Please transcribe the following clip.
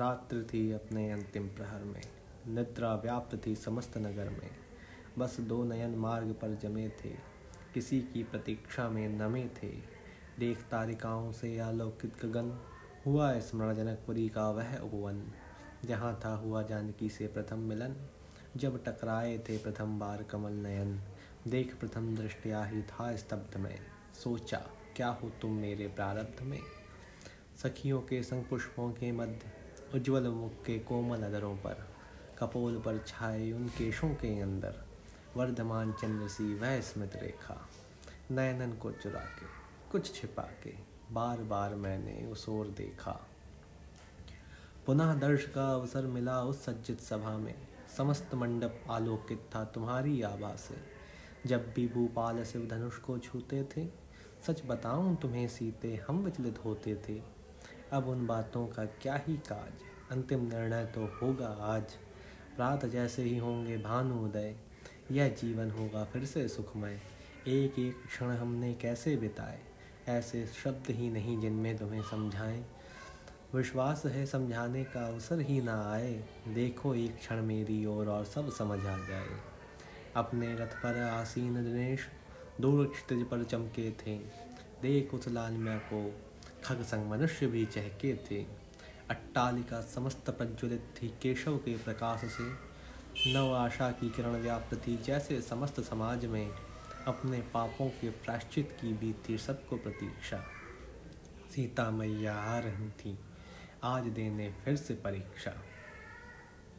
रात्रि थी अपने अंतिम प्रहर में, निद्रा व्याप्त थी समस्त नगर में। बस दो नयन मार्ग पर जमे थे, किसी की प्रतीक्षा में नमे थे। देख तारिकाओं से आलोकित गगन, हुआ स्मरण जनकपुरी का वह उपवन। जहाँ था हुआ जानकी से प्रथम मिलन, जब टकराए थे प्रथम बार कमल नयन। देख प्रथम दृष्टिया ही था स्तब्ध में, सोचा क्या हो तुम मेरे प्रारब्ध में। सखियों के संग पुष्पों के मध्य, उज्ज्वल मुख के कोमल अधरों पर, कपोल पर छाए उन केशों के अंदर, वर्धमान चंद्र सी वह स्मित रेखा। नयनन को चुरा के कुछ छिपा के, बार बार मैंने उस ओर देखा। पुनः दर्श का अवसर मिला उस सज्जित सभा में, समस्त मंडप आलोकित था तुम्हारी आभा से। जब भी भूपाल शिव धनुष को छूते थे, सच बताऊं तुम्हें सीते हम विचलित होते थे। अब उन बातों का क्या ही काज, अंतिम निर्णय तो होगा आज। रात जैसे ही होंगे भानुदय, यह जीवन होगा फिर से सुखमय। एक एक क्षण हमने कैसे बिताए, ऐसे शब्द ही नहीं जिनमें तुम्हें समझाएं। विश्वास है समझाने का अवसर ही ना आए, देखो एक क्षण मेरी ओर और सब समझ आ जाए। अपने रथ पर आसीन दिनेश, दूर क्षितिज पर चमके थे। देख उस लालिमा को, खग संग मनुष्य भी चहके थे। अट्टालिका समस्त प्रज्वलित थी केशव के प्रकाश से, नव आशा की किरण व्याप्त थी जैसे समस्त समाज में। अपने पापों के प्रायश्चित की भी थी सबको प्रतीक्षा, सीता मैया आ रही थी आज देने फिर से परीक्षा।